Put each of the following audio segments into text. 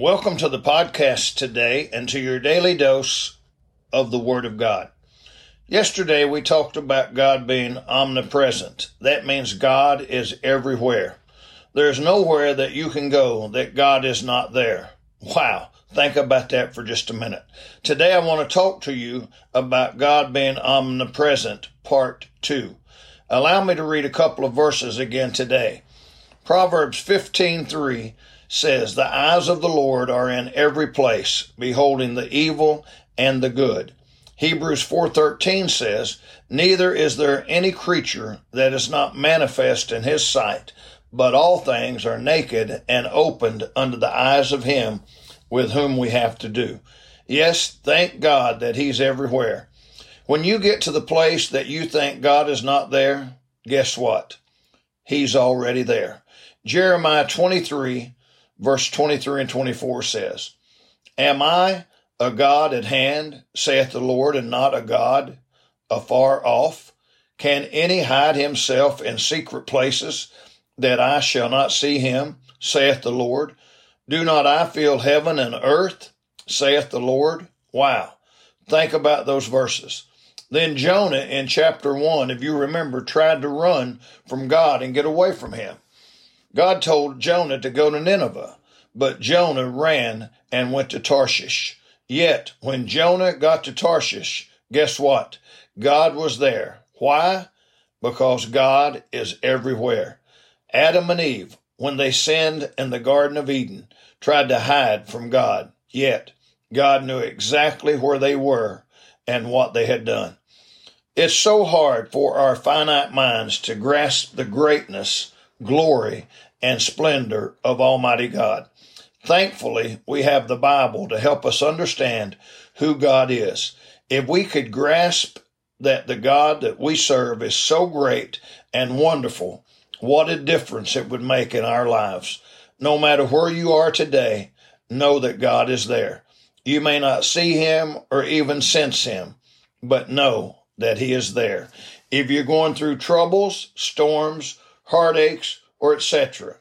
Welcome to the podcast today and to your daily dose of the Word of God. Yesterday we talked about God being omnipresent. That means God is everywhere. There's nowhere that you can go that God is not there. Wow. Think about that for just a minute. Today I want to talk to you about God being omnipresent, part 2. Allow me to read a couple of verses again today. Proverbs 15:3 says, "The eyes of the Lord are in every place, beholding the evil and the good." Hebrews 4:13 says, "Neither is there any creature that is not manifest in his sight, but all things are naked and opened unto the eyes of him with whom we have to do." Yes, thank God that he's everywhere. When you get to the place that you think God is not there, guess what? He's already there. Jeremiah 23, verse 23 and 24 says, "Am I a God at hand, saith the Lord, and not a God afar off? Can any hide himself in secret places, that I shall not see him, saith the Lord? Do not I fill heaven and earth, saith the Lord?" Wow. Think about those verses. Then Jonah in chapter 1, if you remember, tried to run from God and get away from him. God told Jonah to go to Nineveh, but Jonah ran and went to Tarshish. Yet, when Jonah got to Tarshish, guess what? God was there. Why? Because God is everywhere. Adam and Eve, when they sinned in the Garden of Eden, tried to hide from God. Yet, God knew exactly where they were and what they had done. It's so hard for our finite minds to grasp the greatness, glory, and splendor of Almighty God. Thankfully, we have the Bible to help us understand who God is. If we could grasp that the God that we serve is so great and wonderful, what a difference it would make in our lives. No matter where you are today, know that God is there. You may not see him or even sense him, but know that he is there. If you're going through troubles, storms, heartaches, or etc.,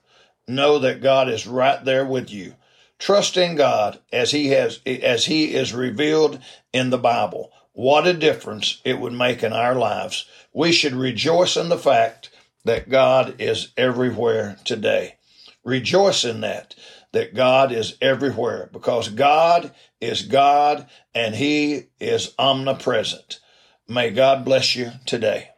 know that God is right there with you. Trust in God as he is revealed in the Bible. What a difference it would make in our lives. We should rejoice in the fact that God is everywhere today. Rejoice in that God is everywhere, because God is God and he is omnipresent. May God bless you today.